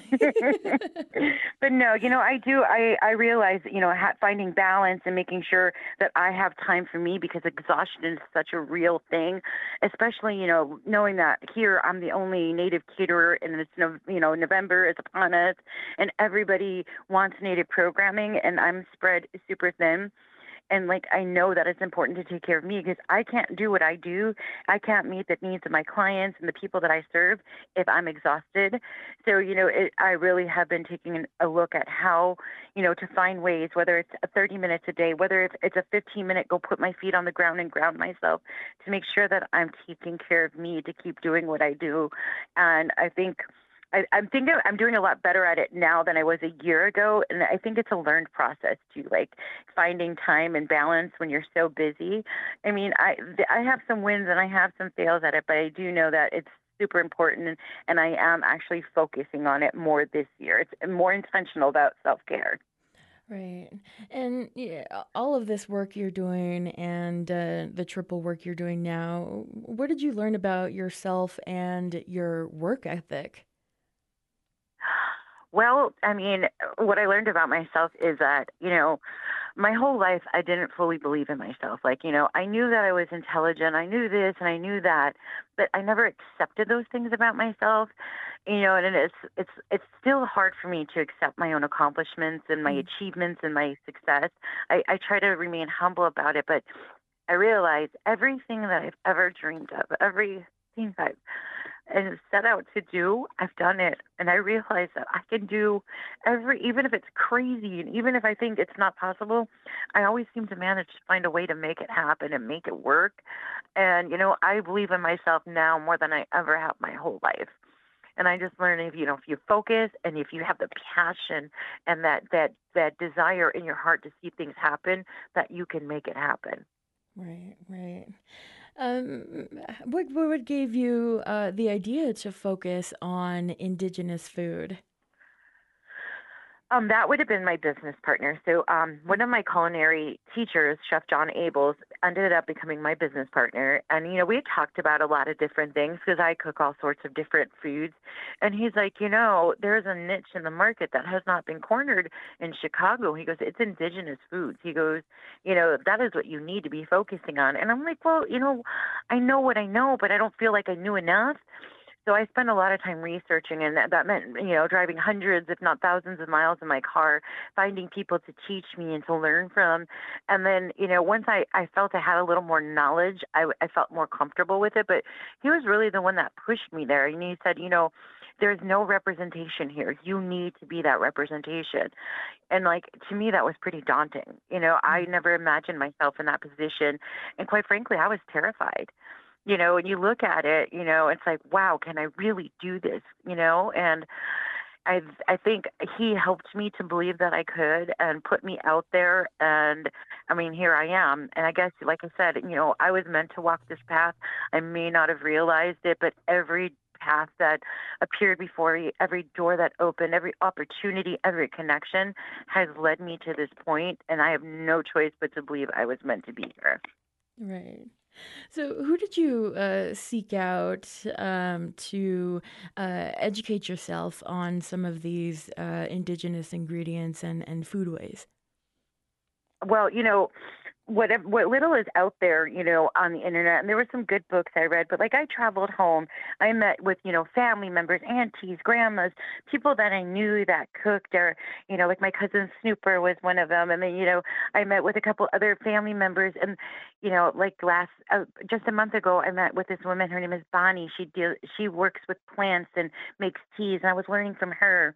But no, you know, I do, I, I realize, you know, finding balance and making sure that I have time for me, because exhaustion is such a real thing, especially, you know, knowing that here I'm the only Native caterer, and it's, no, you know, November is upon us, and everybody wants Native programming, and I'm spread super thin. And, like, I know that it's important to take care of me, because I can't do what I do. I can't meet the needs of my clients and the people that I serve if I'm exhausted. So, you know, it, I really have been taking a look at how, you know, to find ways, whether it's thirty minutes a day, whether it's, it's a fifteen minute, go put my feet on the ground and ground myself, to make sure that I'm taking care of me to keep doing what I do. And I think I, I'm thinking I'm doing a lot better at it now than I was a year ago. And I think it's a learned process too, like finding time and balance when you're so busy. I mean, I, I have some wins and I have some fails at it, but I do know that it's super important. And, and I am actually focusing on it more this year. It's more intentional about self-care. Right. And yeah, all of this work you're doing, and uh, the triple work you're doing now, what did you learn about yourself and your work ethic? Well, I mean, what I learned about myself is that, you know, my whole life I didn't fully believe in myself. Like, you know, I knew that I was intelligent, I knew this and I knew that, but I never accepted those things about myself. You know, and it's it's it's still hard for me to accept my own accomplishments and my achievements and my success. I, I try to remain humble about it, but I realize everything that I've ever dreamed of, everything I've and set out to do, I've done it. And I realize that I can do every, even if it's crazy, and even if I think it's not possible, I always seem to manage to find a way to make it happen and make it work. And, you know, I believe in myself now more than I ever have my whole life. And I just learned, if you know, if you focus and if you have the passion and that, that, that desire in your heart to see things happen, that you can make it happen. Right, right. Um, what what gave you uh, the idea to focus on indigenous food? Um, that would have been my business partner. So um, one of my culinary teachers, Chef John Abels, ended up becoming my business partner. And, you know, we had talked about a lot of different things because I cook all sorts of different foods. And he's like, you know, there's a niche in the market that has not been cornered in Chicago. He goes, it's indigenous foods. He goes, you know, that is what you need to be focusing on. And I'm like, well, you know, I know what I know, but I don't feel like I knew enough. So I spent a lot of time researching, and that meant, you know, driving hundreds, if not thousands of miles in my car, finding people to teach me and to learn from. And then, you know, once I, I felt I had a little more knowledge, I, I felt more comfortable with it. But he was really the one that pushed me there. And he said, you know, there's no representation here. You need to be that representation. And, like, to me, that was pretty daunting. You know, I never imagined myself in that position. And quite frankly, I was terrified. You know, and you look at it, you know, it's like, wow, can I really do this? You know, and I I think he helped me to believe that I could and put me out there. And I mean, here I am. And I guess, like I said, you know, I was meant to walk this path. I may not have realized it, but every path that appeared before me, every door that opened, every opportunity, every connection has led me to this point. And I have no choice but to believe I was meant to be here. Right. So who did you uh, seek out um, to uh, educate yourself on some of these uh, indigenous ingredients and, and foodways? Well, you know, whatever, what little is out there, you know, on the internet. And there were some good books I read, but like I traveled home, I met with, you know, family members, aunties, grandmas, people that I knew that cooked, or, you know, like my cousin Snooper was one of them. And then, you know, I met with a couple other family members, and, you know, like last, uh, just a month ago, I met with this woman, her name is Bonnie. She deal, she works with plants and makes teas. And I was learning from her.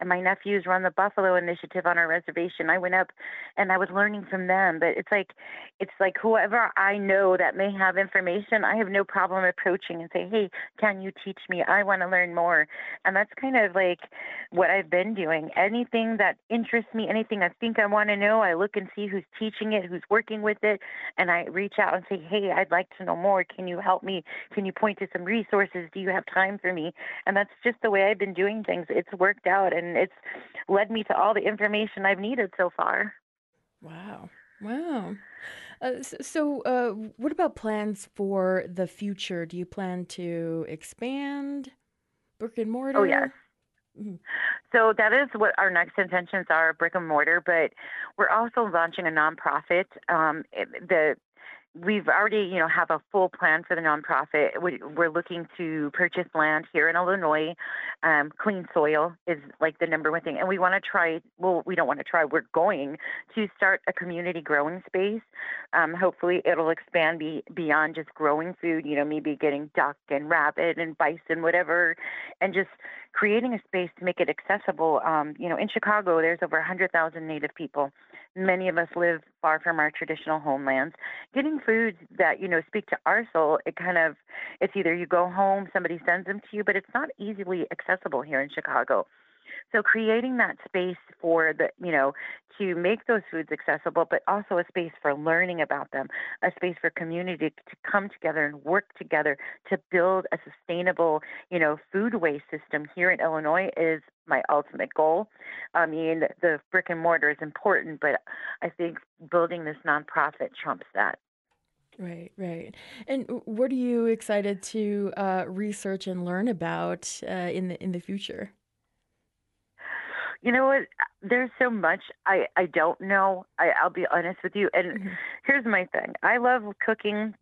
And my nephews run the Buffalo Initiative on our reservation. I went up and I was learning from them. But it's like, it's like whoever I know that may have information, I have no problem approaching and say, hey, can you teach me? I want to learn more. And that's kind of like what I've been doing. Anything that interests me, anything I think I want to know, I look and see who's teaching it, who's working with it. And I reach out and say, hey, I'd like to know more. Can you help me? Can you point to some resources? Do you have time for me? And that's just the way I've been doing things. It's worked out. And And it's led me to all the information I've needed so far. Wow. Wow. Uh, so uh, what about plans for the future? Do you plan to expand brick and mortar? Oh, yes. Mm-hmm. So that is what our next intentions are, brick and mortar. But we're also launching a nonprofit. Um, the We've already, you know, have a full plan for the nonprofit. We, we're looking to purchase land here in Illinois. Um, clean soil is like the number one thing. And we want to try, well, we don't want to try, we're going to start a community growing space. Um, hopefully it'll expand be, beyond just growing food, you know, maybe getting duck and rabbit and bison, whatever, and just creating a space to make it accessible. Um, you know, in Chicago, there's over one hundred thousand Native people. Many of us live far from our traditional homelands. Getting foods that, you know, speak to our soul, it kind of, it's either you go home, somebody sends them to you, but it's not easily accessible here in Chicago. So creating that space for the, you know, to make those foods accessible, but also a space for learning about them, a space for community to come together and work together to build a sustainable, you know, food waste system here in Illinois is my ultimate goal. I mean, the brick and mortar is important, but I think building this nonprofit trumps that. Right, right. And what are you excited to uh, research and learn about uh, in the in the future? You know what? There's so much I, I don't know. I, I'll be honest with you. And mm-hmm. here's my thing. I love cooking.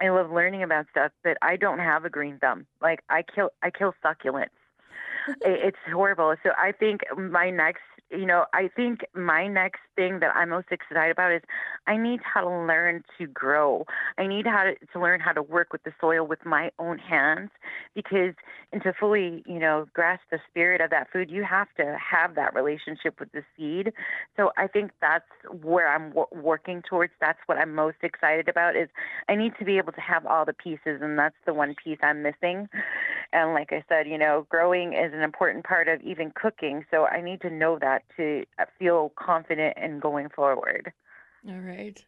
I love learning about stuff, but I don't have a green thumb. Like I kill, I kill succulents. It's horrible. So I think my next, you know, I think my next thing that I'm most excited about is I need how to learn to grow. I need how to, to learn how to work with the soil with my own hands, because, and to fully, you know, grasp the spirit of that food, you have to have that relationship with the seed. So I think that's where I'm w- working towards. That's what I'm most excited about is I need to be able to have all the pieces, and that's the one piece I'm missing. And like I said, you know, growing is an important part of even cooking. So I need to know that to feel confident in going forward. All right.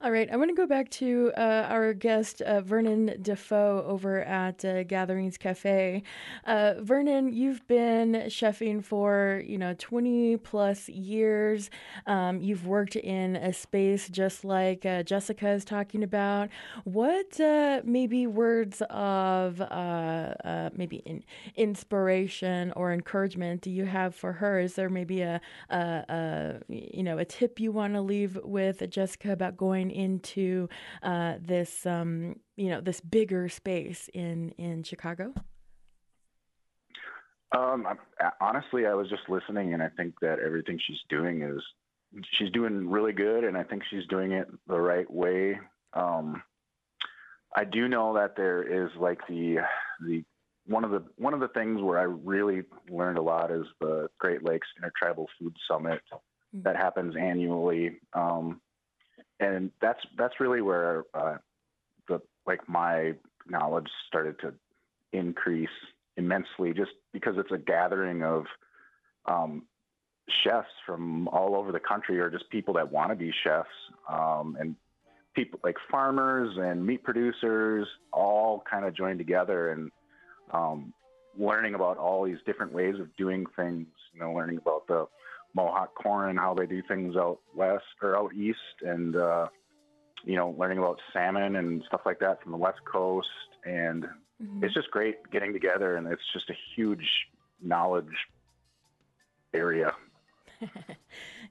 All right. I want to go back to uh, our guest, uh, Vernon DeFoe, over at uh, Gatherings Cafe. Uh, Vernon, you've been chefing for, you know, twenty plus years. Um, you've worked in a space just like uh, Jessica is talking about. What uh, maybe words of uh, uh, maybe in, inspiration or encouragement do you have for her? Is there maybe a, a, a you know, a tip you want to leave with Jessica about going into uh, this, um, you know, this bigger space in, in Chicago? Um, I, honestly, I was just listening, and I think that everything she's doing is, she's doing really good, and I think she's doing it the right way. Um, I do know that there is like the, the, one of the, one of the things where I really learned a lot is the Great Lakes Intertribal Food Summit mm-hmm. that happens annually. Um, And that's that's really where uh, the like my knowledge started to increase immensely, just because it's a gathering of um, chefs from all over the country, or just people that want to be chefs, um, and people like farmers and meat producers all kind of joined together and um, learning about all these different ways of doing things. You know, learning about the Mohawk corn, how they do things out west or out east, and uh, you know, learning about salmon and stuff like that from the West Coast, and mm-hmm. it's just great getting together, and it's just a huge knowledge area.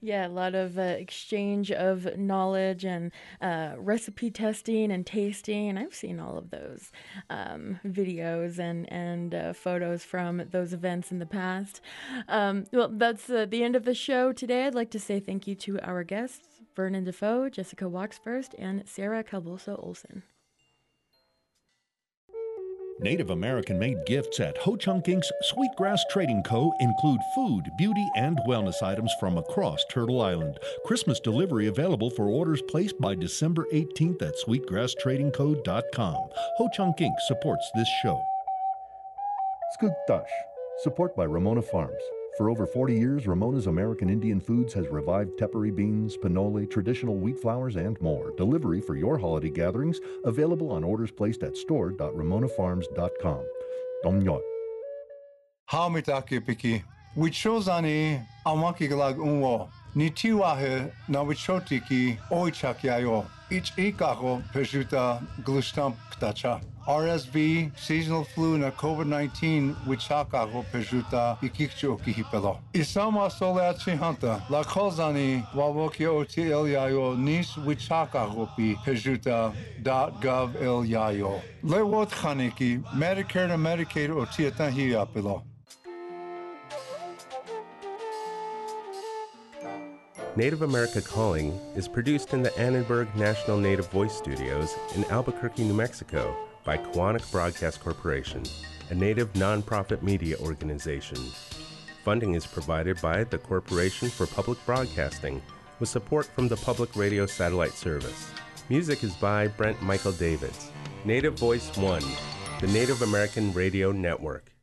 Yeah, a lot of uh, exchange of knowledge and uh, recipe testing and tasting. I've seen all of those um, videos and, and uh, photos from those events in the past. Um, well, that's uh, the end of the show today. I'd like to say thank you to our guests, Vernon DeFoe, Jessica Walksfirst, and Sara Calvosa Olson. Native American-made gifts at Ho-Chunk Incorporated's Sweetgrass Trading Co. include food, beauty, and wellness items from across Turtle Island. Christmas delivery available for orders placed by December eighteenth at sweetgrass trading co dot com. Ho-Chunk Incorporated supports this show. Skugtash. Support by Ramona Farms. For over forty years, Ramona's American Indian Foods has revived tepary beans, pinole, traditional wheat flours, and more. Delivery for your holiday gatherings available on orders placed at store dot ramona farms dot com. Domnyot. Haumitake piki. Wichozani amakiglag unwo. Nitiwahe nawichotiki oichakiayo. Ich ikaho pejuta glushtamp ktacha. R S V, seasonal flu, and COVID nineteen, wichakaho pejuta ikikcho kihipelo. Isama soleachi hanta, la kozani, wawokio tiliayo, nis wichakaho pi pejuta dot gov el yayo. Lewot haniki, Medicare and Medicaid o tiatahiapelo. Native America Calling is produced in the Annenberg National Native Voice Studios in Albuquerque, New Mexico, by Koyukuk Broadcast Corporation, a Native nonprofit media organization. Funding is provided by the Corporation for Public Broadcasting with support from the Public Radio Satellite Service. Music is by Brent Michael Davids. Native Voice One, the Native American Radio Network.